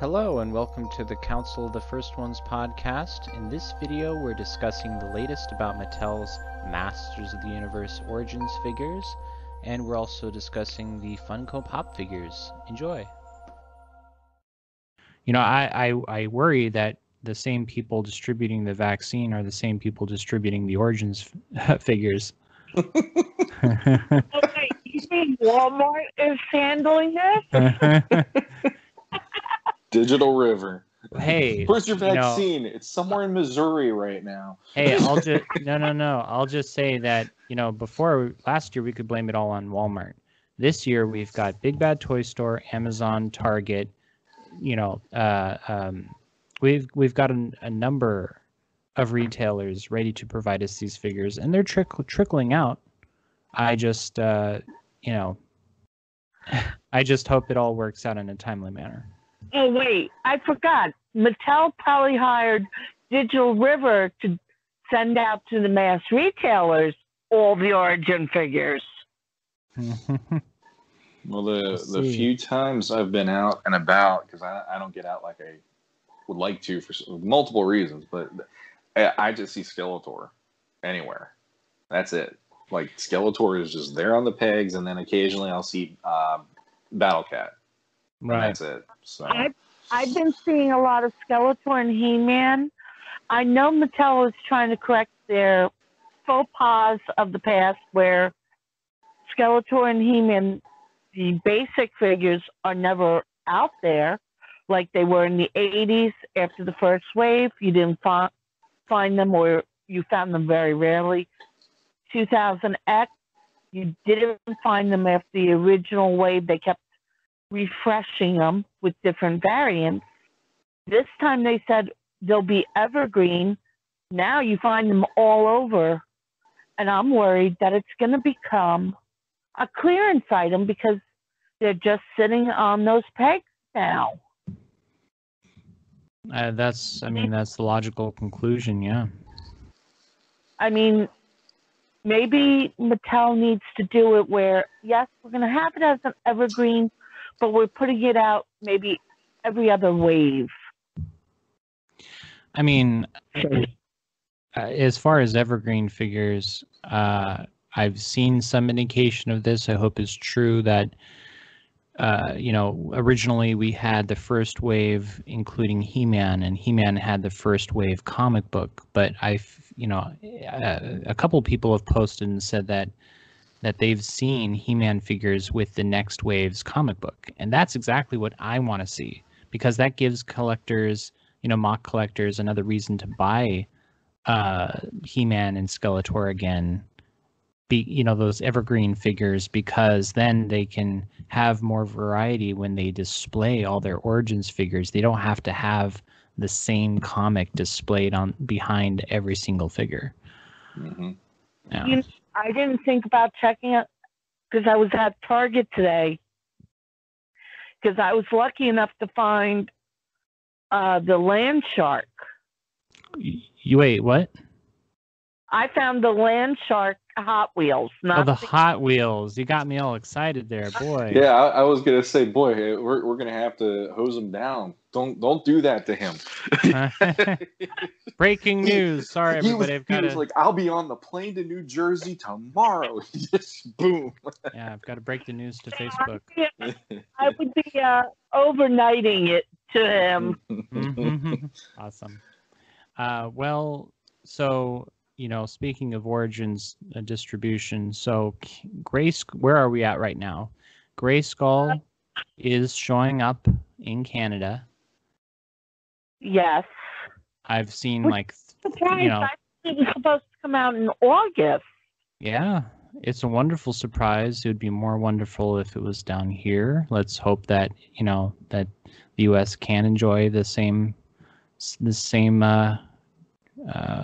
Hello and welcome to the Council of the First Ones podcast. In this video we're discussing the latest about Mattel's Masters of the Universe Origins figures, and we're also discussing the Funko Pop figures. Enjoy! You know, I worry that the same people distributing the vaccine are the same people distributing the Origins figures. Okay, you mean Walmart is handling this? Digital River. Hey, where's your vaccine? It's somewhere in Missouri right now. Hey, I'll just I'll just say that, you know, before last year we could blame it all on Walmart. This year we've got Big Bad Toy Store, Amazon, Target. You know, we've got a number of retailers ready to provide us these figures, and they're trickling out. I just you know, I just hope it all works out in a timely manner. Oh, wait, I forgot. Mattel probably hired Digital River to send out to the mass retailers all the Origin figures. Well, the few times I've been out and about, because I don't get out like I would like to for multiple reasons, but I just see Skeletor anywhere. That's it. Like, Skeletor is just there on the pegs, and then occasionally I'll see Battle Cat. Right. That's it. So I've been seeing a lot of Skeletor and He-Man. I know Mattel is trying to correct their faux pas of the past, where Skeletor and He-Man, the basic figures, are never out there like they were in the 80s. After the first wave, you didn't find them, or you found them very rarely. 2000X, you didn't find them after the original wave. They kept refreshing them with different variants. This time they said they'll be evergreen. Now you find them all over, and I'm worried that it's going to become a clearance item because they're just sitting on those pegs now. That's the logical conclusion, yeah. I mean, maybe Mattel needs to do it where, yes, we're going to have it as an evergreen, but we're putting it out maybe every other wave. I mean, as far as evergreen figures, I've seen some indication of this. I hope it's true that, you know, originally we had the first wave, including He-Man, and He-Man had the first wave comic book. But a couple people have posted and said that they've seen He-Man figures with the next wave's comic book. And that's exactly what I want to see, because that gives collectors, you know, mock collectors, another reason to buy He-Man and Skeletor again, you know, those evergreen figures, because then they can have more variety when they display all their Origins figures. They don't have to have the same comic displayed on behind every single figure. Mm-hmm. Yeah. I didn't think about checking it because I was at Target today, because I was lucky enough to find the land shark. You wait, what? I found the land shark Hot Wheels. Hot Wheels. You got me all excited there, boy. Yeah, I was going to say, boy, we're going to have to hose him down. Don't do that to him. Breaking news. Sorry, everybody. He was like, I'll be on the plane to New Jersey tomorrow. Just boom. Yeah, I've got to break the news to Facebook. I would be overnighting it to him. Mm-hmm. Awesome. Well, so, you know, speaking of Origins distribution, so where are we at right now? Grayskull is showing up in Canada. Yes. I've seen, like, you know, it was supposed to come out in August. Yeah, it's a wonderful surprise. It would be more wonderful if it was down here. Let's hope that, you know, that the U.S. can enjoy the same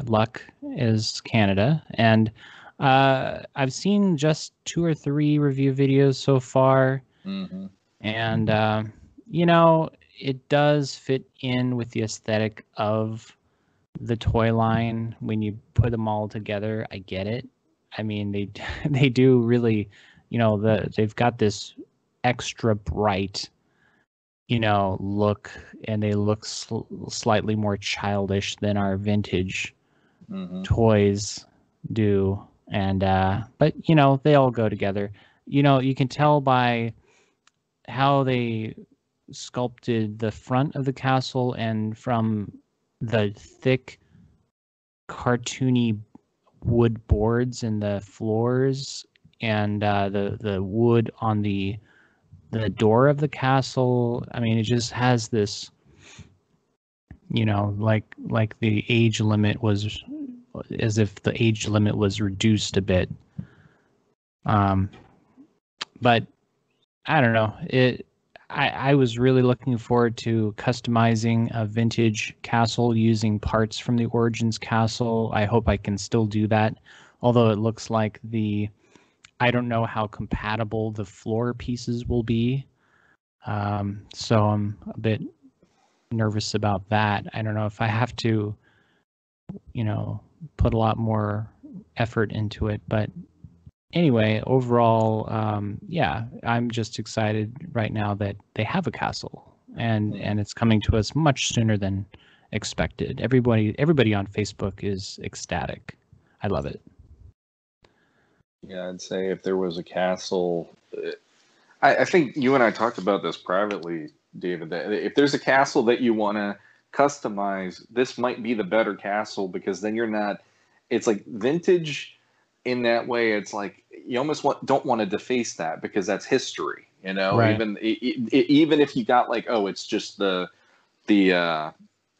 luck as Canada. And I've seen just 2 or 3 review videos so far. Mm-hmm. And you know, it does fit in with the aesthetic of the toy line when you put them all together. I get it. I mean, they do really, you know, they've got this extra bright you know, look, and they look slightly more childish than our vintage toys do. And but you know, they all go together. You know, you can tell by how they sculpted the front of the castle, and from the thick cartoony wood boards in the floors, and the wood on the door of the castle. I mean, it just has this, you know, like the age limit was, as if the age limit was reduced a bit. But I don't know. I was really looking forward to customizing a vintage castle using parts from the Origins castle. I hope I can still do that, although it looks like the, I don't know how compatible the floor pieces will be. So I'm a bit nervous about that. I don't know if I have to, you know, put a lot more effort into it, but anyway, overall, yeah, I'm just excited right now that they have a castle, and it's coming to us much sooner than expected. Everybody on Facebook is ecstatic. I love it. Yeah, I'd say if there was a castle, I think you and I talked about this privately, David, that if there's a castle that you want to customize, this might be the better castle, because then you're not, it's like vintage. In that way, it's like you almost don't want to deface that, because that's history, you know. Right. Even if you got like, oh, it's just the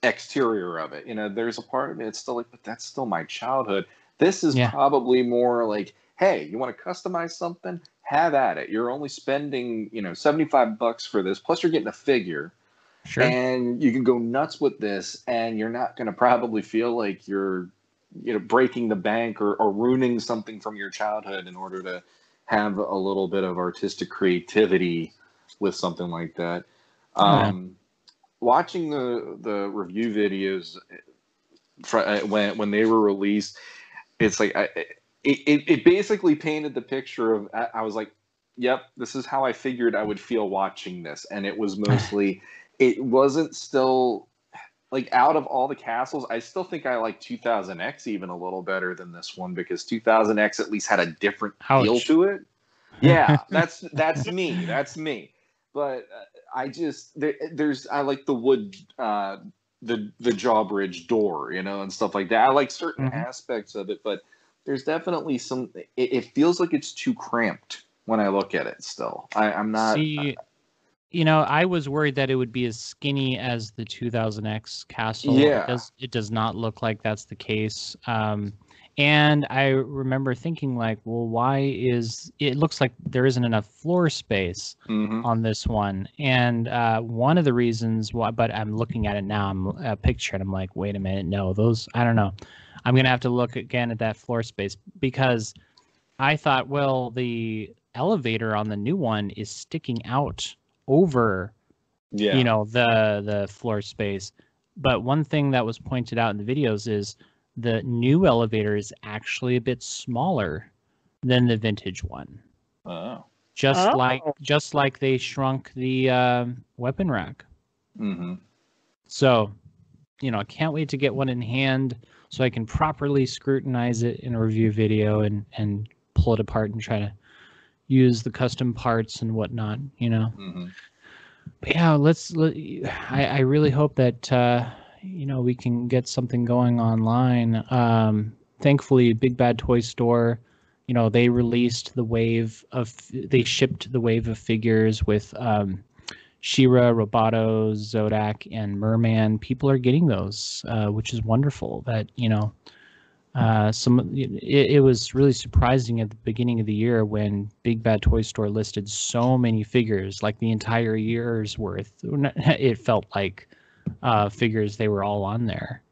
exterior of it, you know. There's a part of it, it's still like, but that's still my childhood. This is probably more like, hey, you want to customize something? Have at it. You're only spending, you know, $75 for this, plus you're getting a figure, sure, and you can go nuts with this, and you're not going to probably feel like you're, you know, breaking the bank or ruining something from your childhood in order to have a little bit of artistic creativity with something like that. Watching the review videos when they were released, it's like it basically painted the picture of, I was like, yep, this is how I figured I would feel watching this. And it was mostly, it wasn't still... Like, out of all the castles, I still think I like 2000X even a little better than this one, because 2000X at least had a different feel to it. Yeah, that's me. That's me. But I just I like the wood, the jawbridge door, you know, and stuff like that. I like certain aspects of it, but there's definitely some. It feels like it's too cramped when I look at it. Still, I'm not. See, you know, I was worried that it would be as skinny as the 2000X castle. Yeah. It does not look like that's the case. And I remember thinking, like, well, why is... It looks like there isn't enough floor space on this one. And one of the reasons why... But I'm looking at it now, I'm a picture, and I'm like, wait a minute, no, those... I don't know. I'm going to have to look again at that floor space, because I thought, well, the elevator on the new one is sticking out over, you know, the floor space. But one thing that was pointed out in the videos is the new elevator is actually a bit smaller than the vintage one. Oh. Just like they shrunk the weapon rack. So, you know, I can't wait to get one in hand so I can properly scrutinize it in a review video and pull it apart and try to use the custom parts and whatnot, you know. But yeah, I really hope that you know, we can get something going online. Thankfully, Big Bad Toy Store, you know, they released the wave of, they shipped the wave of figures with She-Ra, Roboto, Zodak, and Merman. People are getting those, which is wonderful. That, you know, it was really surprising at the beginning of the year when Big Bad Toy Store listed so many figures, like the entire year's worth. It felt like figures, they were all on there.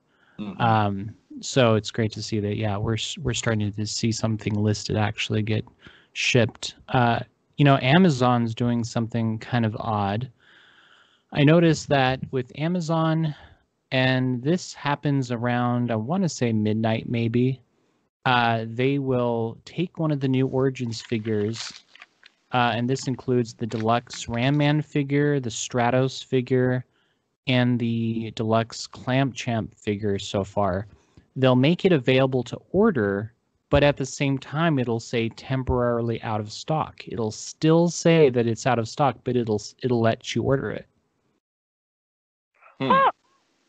So it's great to see that. Yeah, we're starting to see something listed actually get shipped. You know, Amazon's doing something kind of odd. I noticed that with Amazon. And this happens around, I want to say midnight, maybe. They will take one of the new Origins figures and this includes the deluxe Ram Man figure, the Stratos figure, and the deluxe Clamp Champ figure so far. They'll make it available to order, but at the same time, it'll say temporarily out of stock. It'll still say that it's out of stock, but it'll let you order it. Hmm.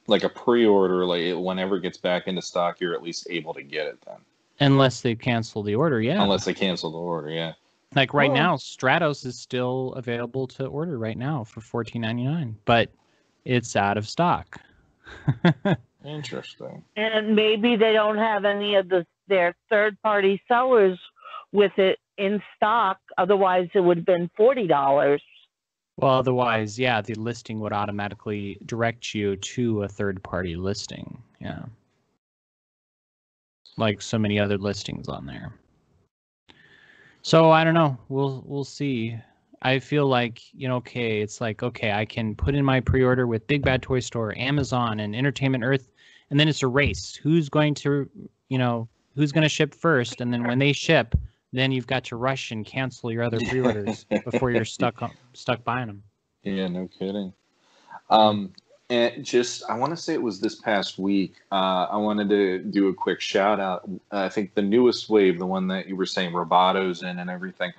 Like a pre-order, like whenever it gets back into stock, you're at least able to get it then. Unless they cancel the order, yeah. Unless they cancel the order, yeah. Like right now, Stratos is still available to order right now for $14.99, but it's out of stock. Interesting. And maybe they don't have any of their third-party sellers with it in stock. Otherwise, it would have been $40. Well, otherwise, yeah, the listing would automatically direct you to a third-party listing. Yeah. Like so many other listings on there. So I don't know. We'll see. I feel like, you know, okay, it's like, okay, I can put in my pre-order with Big Bad Toy Store, Amazon, and Entertainment Earth, and then it's a race. Who's going to, you know, who's going to ship first? And then when they ship, then you've got to rush and cancel your other pre-orders before you're stuck buying them. Yeah, no kidding. And just, I want to say it was this past week, I wanted to do a quick shout out. I think the newest wave, the one that you were saying Roboto's in and everything.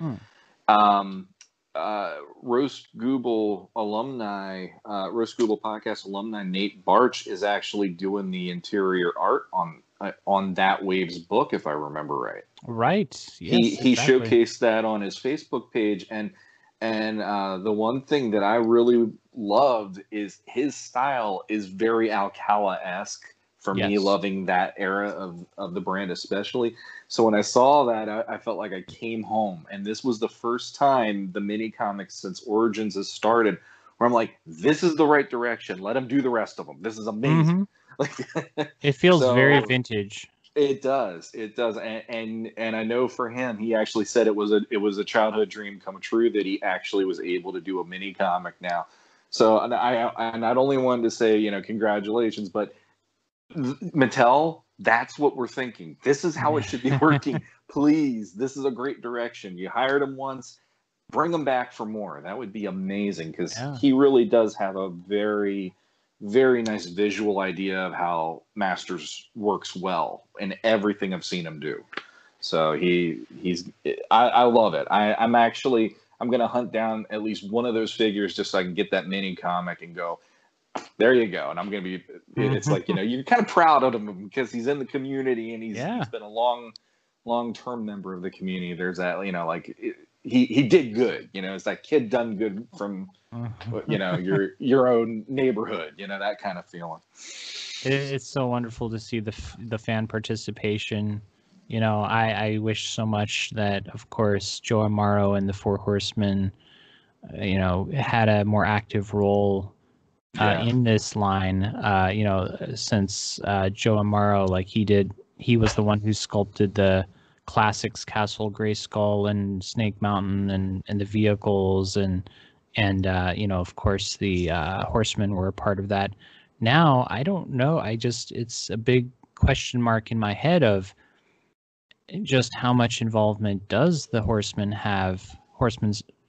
Roast Google alumni, Roast Google podcast alumni Nate Barch is actually doing the interior art on that wave's book, if I remember right. Right. Yes, he exactly. Showcased that on his Facebook page, and the one thing that I really loved is his style is very Alcala-esque for me, loving that era of the brand especially. So when I saw that, I felt like I came home. And this was the first time the mini comics since Origins has started where I'm like, this is the right direction. Let them do the rest of them. This is amazing. Mm-hmm. Like, it feels very vintage. It does. It does. And I know for him, he actually said it was a childhood dream come true that he actually was able to do a mini comic now. So I not only wanted to say, you know, congratulations, but Mattel, that's what we're thinking. This is how it should be working. Please. This is a great direction. You hired him once, bring him back for more. That would be amazing because he really does have a very, very nice visual idea of how Masters works well in everything I've seen him do. So I love it. I'm going to hunt down at least one of those figures just so I can get that mini comic and go, there you go. And I'm going to be, it's like, you know, you're kind of proud of him because he's in the community and he's been a long-term member of the community. There's that, you know, like he did good, you know, it's that kid done good from, you know, your own neighborhood, you know, that kind of feeling. It's so wonderful to see the fan participation. You know, I wish so much that, of course, Joe Amaro and the Four Horsemen, you know, had a more active role in this line, you know, since Joe Amaro, like he was the one who sculpted the classics Castle Grayskull and Snake Mountain and the vehicles and you know, of course, the Horsemen were a part of that. Now, I don't know. It's a big question mark in my head of just how much involvement does the Horsemen have,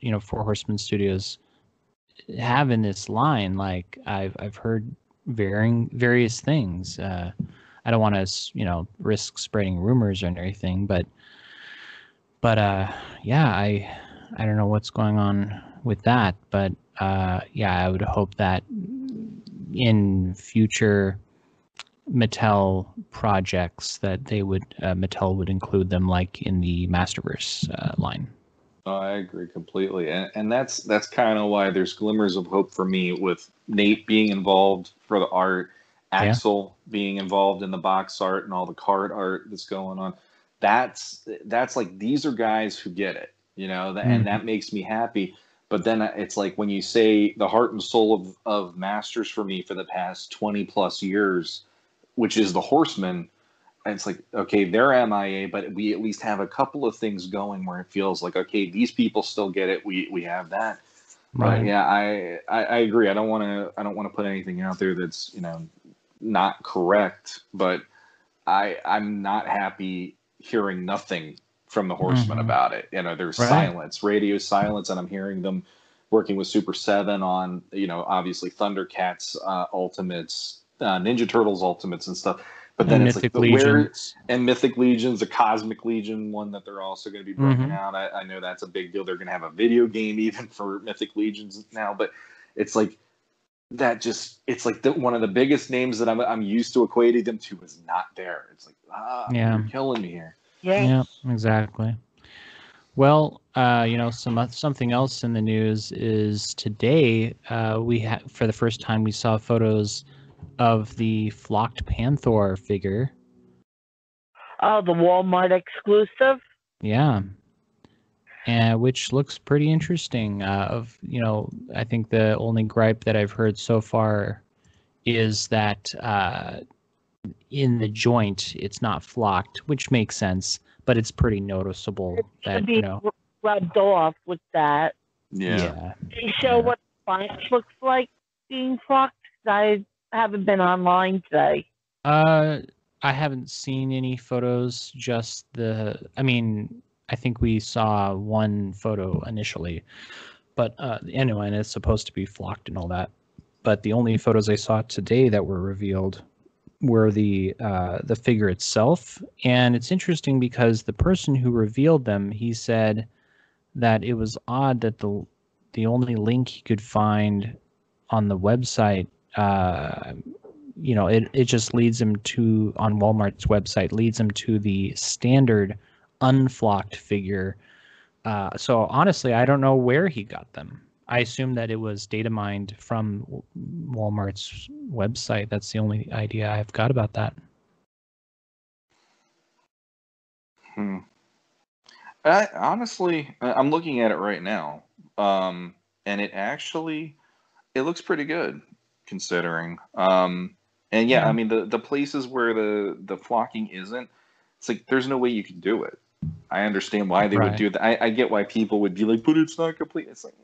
you know, Four Horsemen Studios have in this line. Like I've heard various things. I don't want to, you know, risk spreading rumors or anything, but yeah, I don't know what's going on with that, but yeah, I would hope that in future Mattel projects that they would Mattel would include them, like in the Masterverse line. Oh, I agree completely, and that's kind of why there's glimmers of hope for me with Nate being involved for the art, Axel being involved in the box art and all the card art that's going on. That's like these are guys who get it, you know, and that makes me happy. But then it's like when you say the heart and soul of Masters for me for the past 20 plus years, which is the Horsemen, and it's like, okay, they're MIA, but we at least have a couple of things going where it feels like, okay, these people still get it. We have that. Right. But yeah, I agree. I don't want to put anything out there that's, you know, not correct, but I'm not happy hearing nothing from the Horsemen about it. You know, there's silence, radio silence, and I'm hearing them working with Super 7 on, you know, obviously Thundercats Ultimates, Ninja Turtles Ultimates and stuff. But then and it's Mythic like the Legions. And Mythic Legions, the Cosmic Legion one that they're also going to be bringing out. I know that's a big deal. They're going to have a video game even for Mythic Legions now. But it's like that just, it's like the, one of the biggest names that I'm used to equating them to is not there. It's like, you're killing me here. Yeah, exactly. Well, you know, something else in the news is today we had, for the first time, we saw photos of the flocked Panthor figure. Oh, the Walmart exclusive? Yeah. And which looks pretty interesting. Of, you know, I think the only gripe that I've heard so far is that in the joint it's not flocked, which makes sense, but it's pretty noticeable it that be, you know, rubbed off with that. Yeah. They show what font looks like being flocked. I haven't been online today. I haven't seen any photos, just the, I mean, I think we saw one photo initially, but anyway, and it's supposed to be flocked and all that. But the only photos I saw today that were revealed were the figure itself. And it's interesting because the person who revealed them, he said that it was odd that the only link he could find on the website, you know, it just leads him to, on Walmart's website, leads him to the standard unflocked figure. So honestly, I don't know where he got them. I assume that it was data mined from Walmart's website. That's the only idea I've got about that. Honestly, I'm looking at it right now, and it actually, it looks pretty good, considering. And yeah, I mean, the places where the flocking isn't, it's like there's no way you can do it. I understand why they would do that. I get why people would be like, but it's not complete. It's like,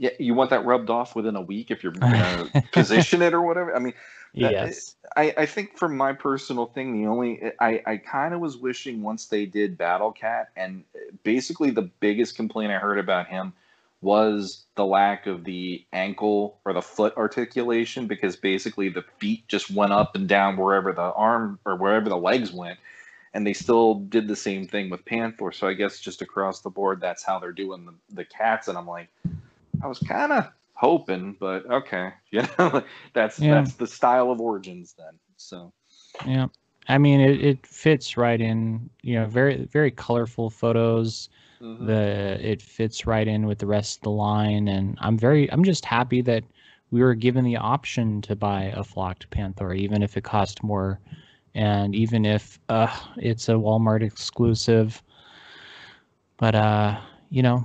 yeah, you want that rubbed off within a week if you're going to position it or whatever. I mean, yes. I think for my personal thing, the only, I kind of was wishing once they did Battle Cat, and basically the biggest complaint I heard about him was the lack of the ankle or the foot articulation, because basically the feet just went up and down wherever the arm or wherever the legs went, and they still did the same thing with Panthor. So I guess just across the board, that's how they're doing the cats. And I'm like, I was kind of hoping, but okay, you know, that's the style of Origins then. So yeah, I mean, it fits right in. You know, very very colorful photos. It fits right in with the rest of the line, and I'm just happy that we were given the option to buy a flocked Panthor, even if it cost more, and even if it's a Walmart exclusive. But you know,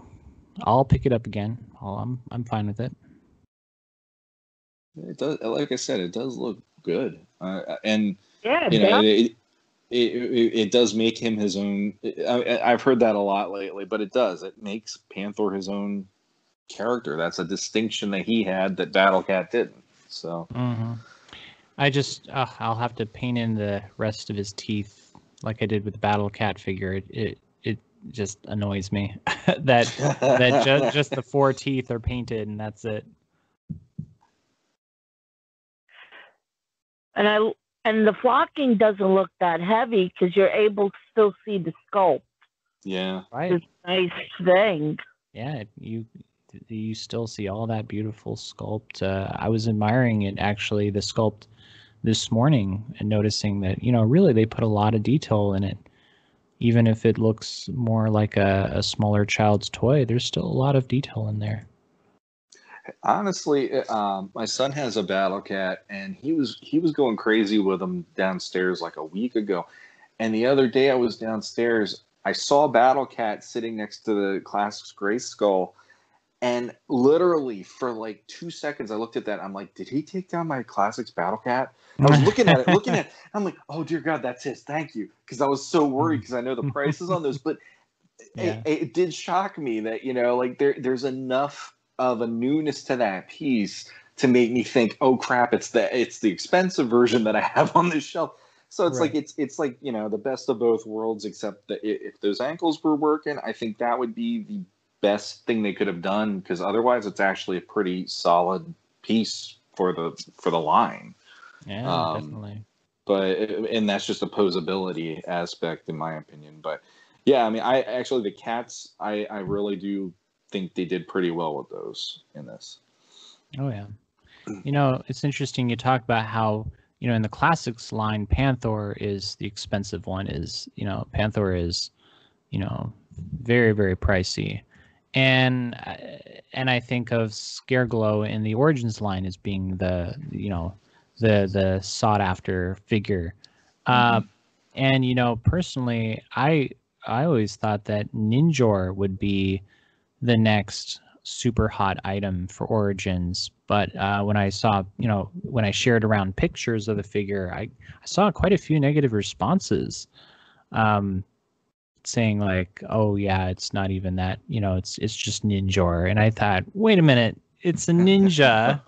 I'll pick it up again. I'm fine with it. It does, like I said, it does look good, and yeah, you know. It does make him his own. I've heard that a lot lately, but it does. It makes Panthor his own character. That's a distinction that he had that Battle Cat didn't. So I just I'll have to paint in the rest of his teeth like I did with the Battle Cat figure. It just annoys me that just the four teeth are painted and that's it. And the flocking doesn't look that heavy because you're able to still see the sculpt. Yeah, right. It's a nice thing. Yeah, you still see all that beautiful sculpt. I was admiring it, actually, the sculpt this morning, and noticing that, you know, really they put a lot of detail in it. Even if it looks more like a smaller child's toy, there's still a lot of detail in there. Honestly, my son has a Battle Cat, and he was going crazy with him downstairs like a week ago. And the other day I was downstairs, I saw Battle Cat sitting next to the Castle Grayskull, and literally for like 2 seconds I looked at that. I'm like, did he take down my Classics Battle Cat? I was looking at it. I'm like, oh dear God, that's his. Thank you, because I was so worried because I know the prices on those. But it did shock me that, you know, like there's enough of a newness to that piece to make me think, oh crap, it's the expensive version that I have on this shelf. So it's like it's like, you know, the best of both worlds, except that if those ankles were working, I think that would be the best thing they could have done, because otherwise it's actually a pretty solid piece for the line. Yeah, definitely. But and that's just a posability aspect in my opinion. But yeah, I mean, I actually the cats, I really do think they did pretty well with those in this. Oh yeah. You know, it's interesting you talk about how, you know, in the classics line, Panthor is the expensive one. Is, you know, Panthor is, you know, very, very pricey. And I think of Scareglow in the Origins line as being the, you know, the sought after figure. And, you know, personally, I always thought that Ninjor would be the next super hot item for Origins. But when I saw, you know, when I shared around pictures of the figure, I saw quite a few negative responses saying like, oh, yeah, it's not even that, you know, it's just Ninjor. And I thought, wait a minute, it's a ninja.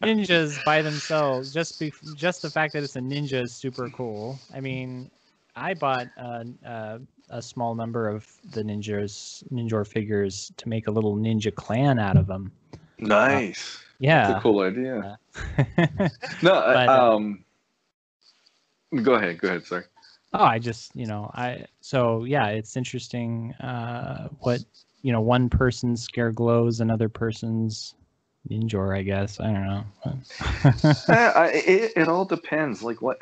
Ninjas by themselves. Just the fact that it's a ninja is super cool. I mean, I bought a small number of the Ninjor figures to make a little ninja clan out of them. Nice. Yeah, that's a cool idea. No, but, go ahead, sorry. Oh, I just, you know, so yeah, it's interesting what, you know, one person's Scareglows, another person's Ninjor, I guess. I don't know. It all depends. Like what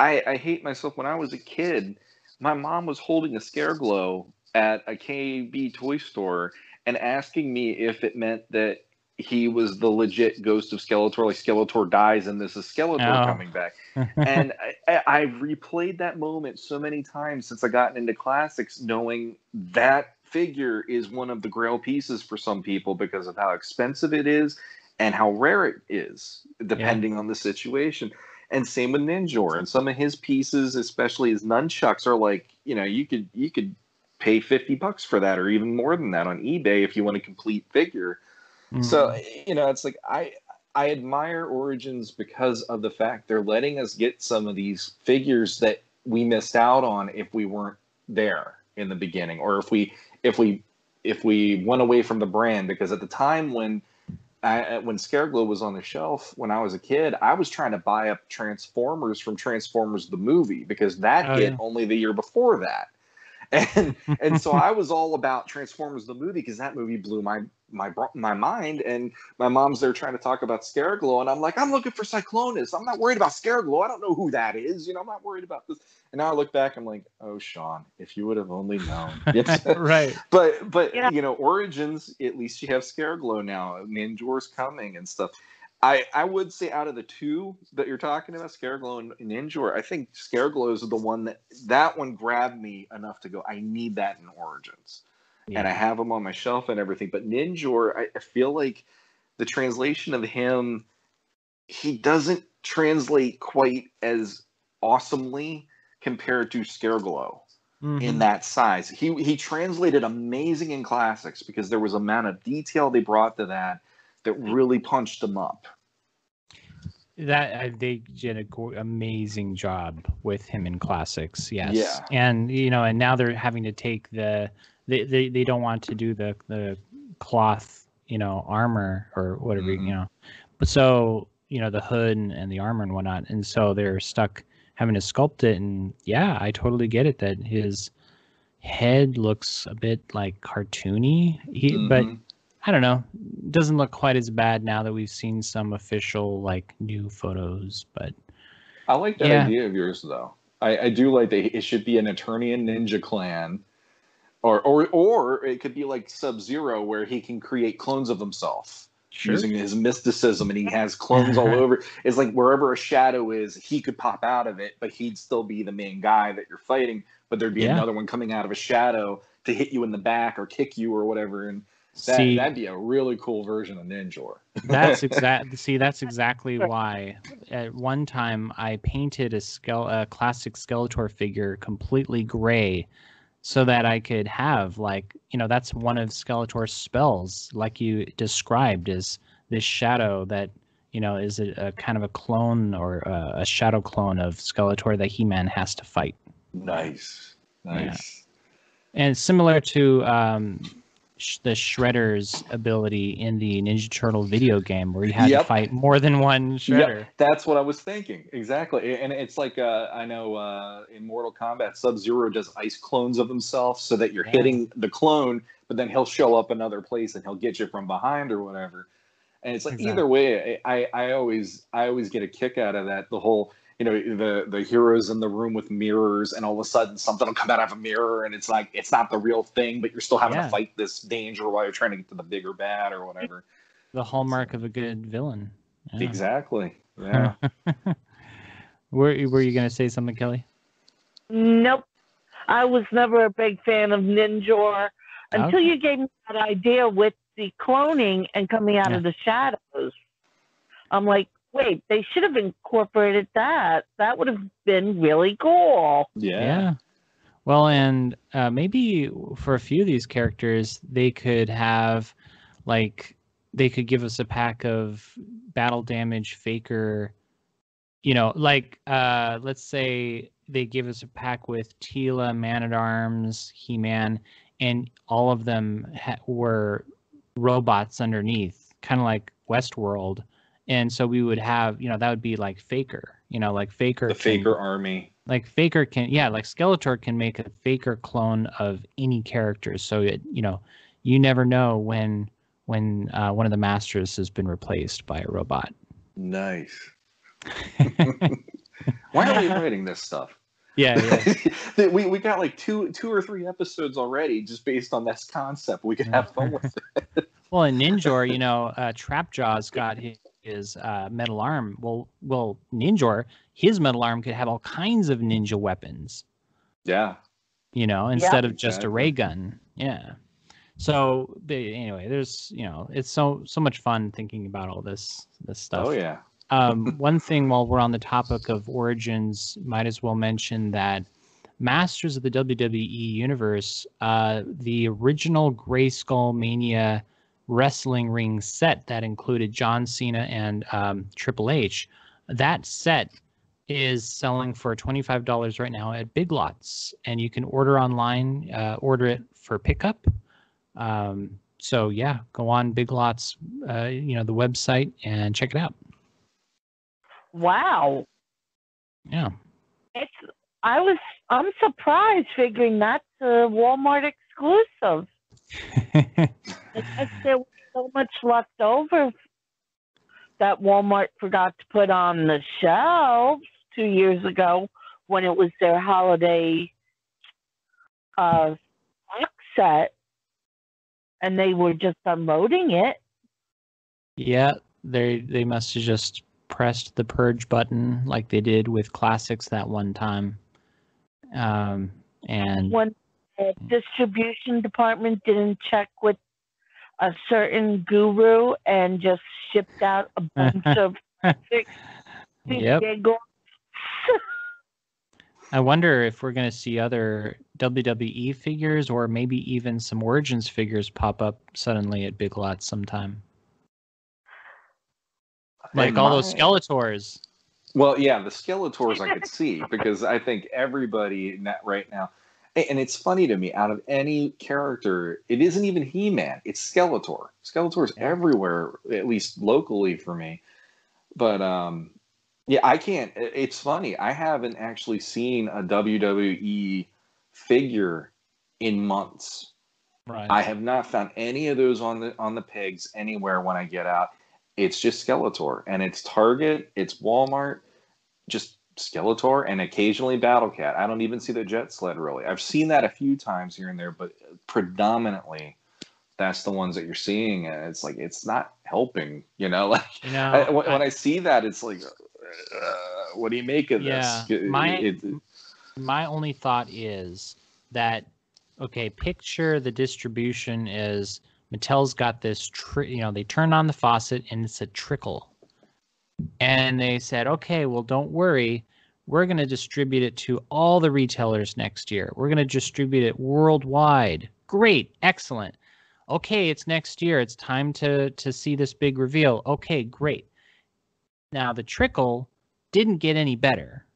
I hate myself. When I was a kid, my mom was holding a Scareglow at a KB toy store and asking me if it meant that he was the legit ghost of Skeletor, like Skeletor dies and this is Skeletor coming back. And I've replayed that moment so many times since I gotten into classics, knowing that figure is one of the grail pieces for some people because of how expensive it is and how rare it is, depending on the situation. And same with Ninjor. And some of his pieces, especially his nunchucks, are like, you know, you could pay $50 for that or even more than that on eBay if you want a complete figure. Mm-hmm. So, you know, it's like I admire Origins because of the fact they're letting us get some of these figures that we missed out on if we weren't there in the beginning, or if we went away from the brand. Because at the time when Scareglow was on the shelf when I was a kid, I was trying to buy up Transformers from Transformers the movie, because that hit only the year before that. And so I was all about Transformers the movie, because that movie blew my mind. And my mom's there trying to talk about Scareglow, and I'm like, I'm looking for Cyclonus. I'm not worried about Scareglow. I don't know who that is. You know, I'm not worried about this. And now I look back, I'm like, oh, Sean, if you would have only known. Right. But yeah. You know, Origins, at least you have Scareglow now. Ninjor's coming and stuff. I would say out of the two that you're talking about, Scareglow and Ninjor, I think Scareglow is the one that one grabbed me enough to go, I need that in Origins. Yeah. And I have him on my shelf and everything. But Ninjor, I feel like the translation of him, he doesn't translate quite as awesomely compared to Scareglow in that size. He translated amazing in classics because there was an amount of detail they brought to that really punched them up. That they did an amazing job with him in classics. Yes. Yeah. And, you know, and now they're having to take they don't want to do the cloth, you know, armor or whatever, you know, but so, you know, the hood and the armor and whatnot. And so they're stuck having to sculpt it. And yeah, I totally get it that his head looks a bit like cartoony, but I don't know. Doesn't look quite as bad now that we've seen some official, like, new photos. But I like that idea of yours, though. I do like that. It should be an Eternian ninja clan, or it could be like Sub-Zero, where he can create clones of himself using his mysticism, and he has clones all over. It's like wherever a shadow is, he could pop out of it, but he'd still be the main guy that you're fighting. But there'd be another one coming out of a shadow to hit you in the back or kick you or whatever, and. That'd be a really cool version of Ninjor. That's exactly why at one time I painted a classic Skeletor figure completely gray so that I could have, like, you know, that's one of Skeletor's spells, like you described, is this shadow that, you know, is it a kind of a clone or a shadow clone of Skeletor that He-Man has to fight. Nice. Nice. Yeah. And similar to the Shredder's ability in the Ninja Turtle video game where you had to fight more than one Shredder. Yep. That's what I was thinking. Exactly. And it's like, I know in Mortal Kombat, Sub-Zero does ice clones of himself so that you're hitting the clone, but then he'll show up another place and he'll get you from behind or whatever. And it's like, either way, I always get a kick out of that. The whole, you know, the heroes in the room with mirrors, and all of a sudden something will come out of a mirror, and it's like, it's not the real thing, but you're still having to fight this danger while you're trying to get to the bigger bad or whatever. The hallmark of a good villain. Yeah. Exactly. Yeah. Were you going to say something, Kelly? Nope. I was never a big fan of Ninjor until you gave me that idea with the cloning and coming out of the shadows. I'm like, wait, they should have incorporated that. That would have been really cool. Yeah. Well, and maybe for a few of these characters, they could have, like, they could give us a pack of battle damage Faker, you know, like, let's say they give us a pack with Teela, Man-at-Arms, He-Man, and all of them were robots underneath, kind of like Westworld. And so we would have, you know, that would be like Faker, you know, like Faker. The Faker army. Like Faker can, like Skeletor can make a Faker clone of any character. So, you know, you never know when one of the masters has been replaced by a robot. Nice. Why are we writing this stuff? Yeah. we got like two or three episodes already just based on this concept. We could have fun with it. Well, in Ninjor, you know, Trapjaw's got his metal arm. Well, Ninjor, his metal arm could have all kinds of ninja weapons. Yeah. You know, instead of just a ray gun. Yeah. So anyway, there's, you know, it's so much fun thinking about all this stuff. Oh yeah. One thing while we're on the topic of Origins, might as well mention that Masters of the WWE Universe, the original Grayskull Mania wrestling ring set that included John Cena and Triple H, that set is selling for $25 right now at Big Lots, and you can order online, order it for pickup. So yeah, go on Big Lots, you know, the website, and check it out. Wow. Yeah. I'm surprised figuring that's a Walmart exclusive. I guess there was so much left over that Walmart forgot to put on the shelves 2 years ago when it was their holiday box set, and they were just unloading it. Yeah, they must have just pressed the purge button like they did with classics that one time, and when the distribution department didn't check with a certain guru and just shipped out a bunch of giggles. I wonder if we're going to see other WWE figures or maybe even some Origins figures pop up suddenly at Big Lots sometime. Like all those Skeletors. Well, yeah, the Skeletors I could see, because I think everybody right now, and it's funny to me, out of any character, it isn't even He-Man, it's Skeletor. Skeletor's everywhere, at least locally for me. But yeah, I can't. It's funny. I haven't actually seen a WWE figure in months. Right. I have not found any of those on the pegs anywhere when I get out. It's just Skeletor, and it's Target, it's Walmart, just Skeletor, and occasionally Battle Cat. I don't even see the Jet Sled, really. I've seen that a few times here and there, but predominantly that's the ones that you're seeing, and it's like, it's not helping, you know? Like, you know, when I see that, it's like, what do you make of this? My only thought is that, okay, picture the distribution is... Mattel's got this, you know, they turned on the faucet and it's a trickle. And they said, okay, well, don't worry. We're going to distribute it to all the retailers next year. We're going to distribute it worldwide. Great. Excellent. Okay, it's next year. It's time to see this big reveal. Okay, great. Now the trickle didn't get any better.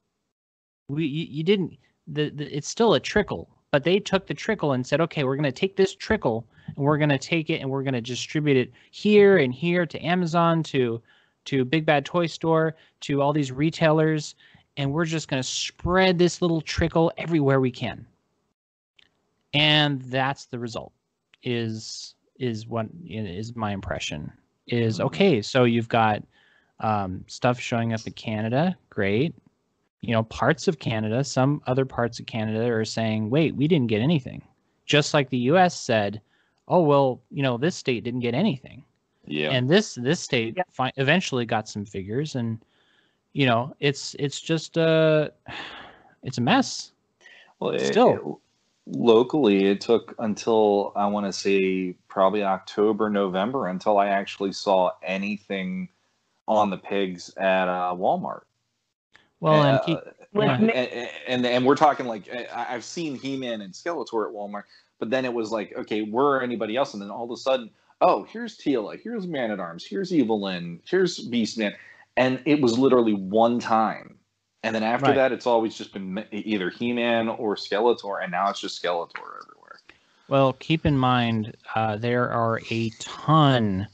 It's still a trickle, but they took the trickle and said, okay, we're going to take this trickle and we're going to take it and we're going to distribute it here and here to Amazon, to Big Bad Toy Store, to all these retailers, and we're just going to spread this little trickle everywhere we can. And that's the result. Is my impression is okay. So you've got stuff showing up in Canada, great. You know, parts of Canada, some other parts of Canada are saying, wait, we didn't get anything. Just like the U.S. said, oh, well, you know, this state didn't get anything. Yeah. And this state eventually got some figures. And, you know, it's just it's a mess. Well, still. Locally, it took until, I want to say, probably October, November, until I actually saw anything on the pegs at Walmart. Well, and we're talking like I've seen He-Man and Skeletor at Walmart, but then it was like, okay, where are anybody else? And then all of a sudden, oh, here's Teela, here's Man-at-Arms, here's Evelyn, here's Beastman, and it was literally one time. And then after that, it's always just been either He-Man or Skeletor, and now it's just Skeletor everywhere. Well, keep in mind, there are a ton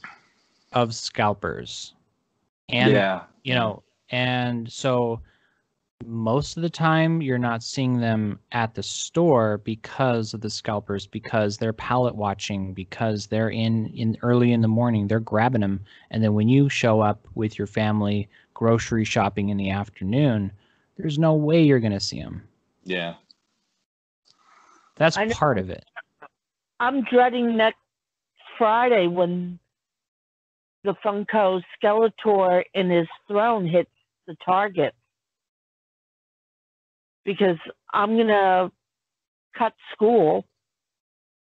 of scalpers. And, you know, and so most of the time you're not seeing them at the store because of the scalpers, because they're pallet watching, because they're in early in the morning, they're grabbing them. And then when you show up with your family grocery shopping in the afternoon, there's no way you're going to see them. Yeah. That's part of it. I'm dreading next Friday when the Funko Skeletor in his throne hits the Target. Because I'm going to cut school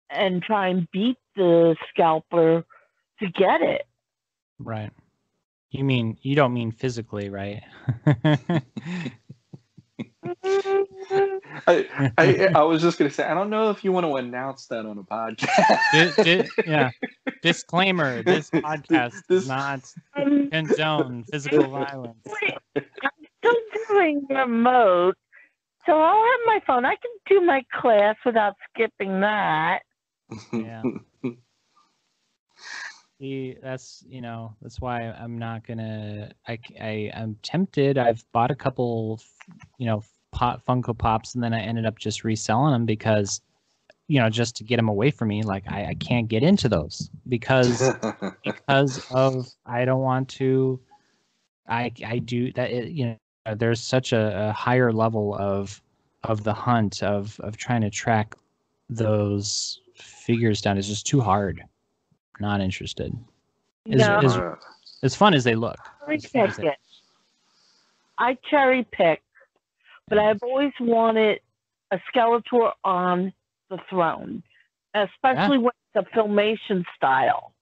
and try and beat the scalper to get it. Right. You mean, you don't mean physically, right? I was just going to say, I don't know if you want to announce that on a podcast. Yeah. Disclaimer, this podcast does not condone physical violence. Wait, I'm still doing remote, so I'll have my phone. I can do my class without skipping that. Yeah. That's, you know, that's why I'm not gonna. I'm tempted. I've bought a couple, you know, Funko Pops, and then I ended up just reselling them because, you know, just to get them away from me. Like I can't get into those because I don't want to. I do that. You know, there's such a higher level of the hunt of trying to track those figures down. It's just too hard. Not interested. No. As fun as they look. I cherry pick, but I've always wanted a Skeletor on the throne, especially with the filmation style.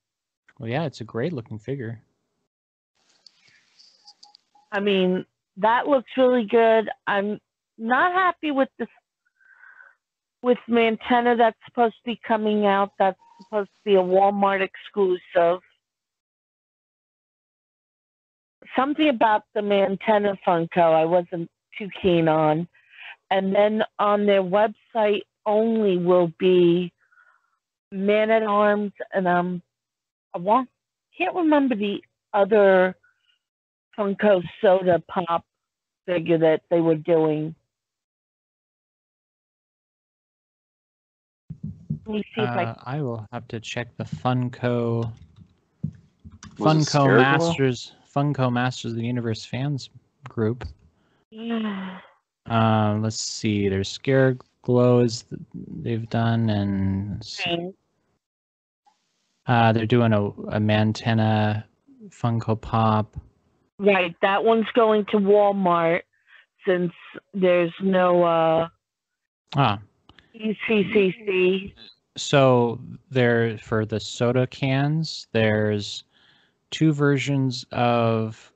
Well, yeah, it's a great looking figure. I mean, that looks really good. I'm not happy with this. With Mantenna, that's supposed to be coming out. That's supposed to be a Walmart exclusive. Something about the Mantenna Funko I wasn't too keen on. And then on their website only will be Man-at-Arms and can't remember the other Funko soda pop figure that they were doing. Let me see if I will have to check the Funko Masters of the Universe fans group. Yeah. Let's see. There's Scareglows that they've done, and they're doing a Mantenna Funko Pop. Right, that one's going to Walmart since there's no ECCC. So there, for the soda cans, there's two versions of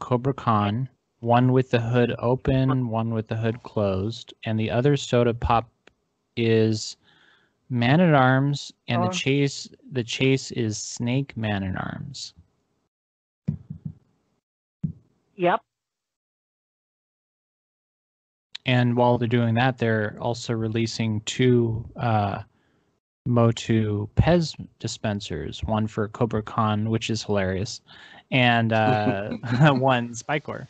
Cobra Khan, one with the hood open, one with the hood closed, and the other soda pop is Man-at-Arms, and the chase is Snake Man-at-Arms. Yep. And while they're doing that, they're also releasing two Motu Pez dispensers, one for Cobra Khan, which is hilarious, and one Spycore.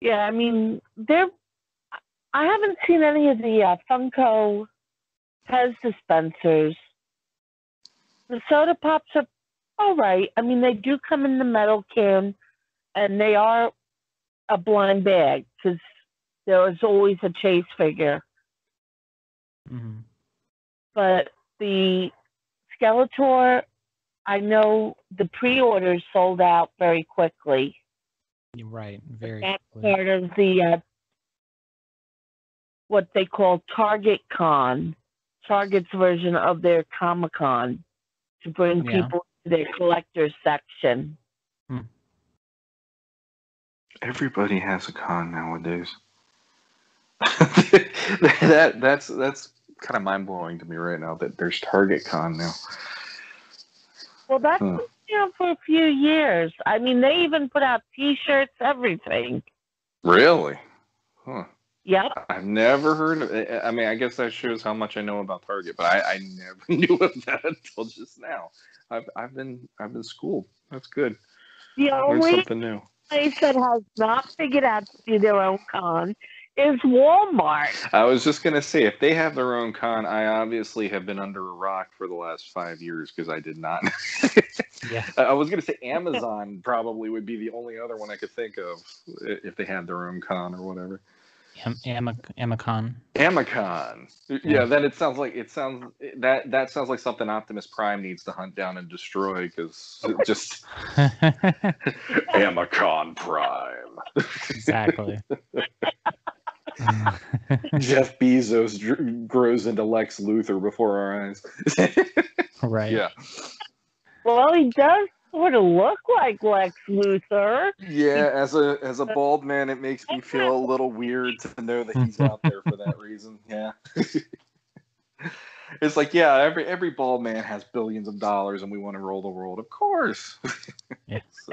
Yeah, I mean, I haven't seen any of the Funko Pez dispensers. The soda pops are all right. I mean, they do come in the metal can, and they are a blind bag because there is always a chase figure. Mm-hmm. But the Skeletor, I know the pre-orders sold out very quickly. You're right, very quickly. That's part of the what they call TargetCon, Target's version of their Comic-Con, to bring people to their collector's section. Hmm. Everybody has a con nowadays. that's kind of mind blowing to me right now that there's TargetCon now. Well, that's been down for a few years. I mean, they even put out T-shirts, everything. Really? Huh. Yeah, I've never heard of it. I mean, I guess that shows how much I know about Target, but I never knew of that until just now. I've been schooled. That's good. The only place that has not figured out to do their own con is Walmart. I was just gonna say, if they have their own con, I obviously have been under a rock for the last 5 years because I did not. Yeah, I was gonna say Amazon probably would be the only other one I could think of if they had their own con or whatever. Amacon. Yeah, then it sounds like something Optimus Prime needs to hunt down and destroy, because just Amacon Prime. Exactly. Jeff Bezos grows into Lex Luthor before our eyes. Right. Yeah. Well, he does sort of look like Lex Luthor. Yeah, as a bald man, it makes me feel a little weird to know that he's out there for that reason. Yeah. It's like, yeah, every bald man has billions of dollars and we want to roll the world. Of course. Yeah. So.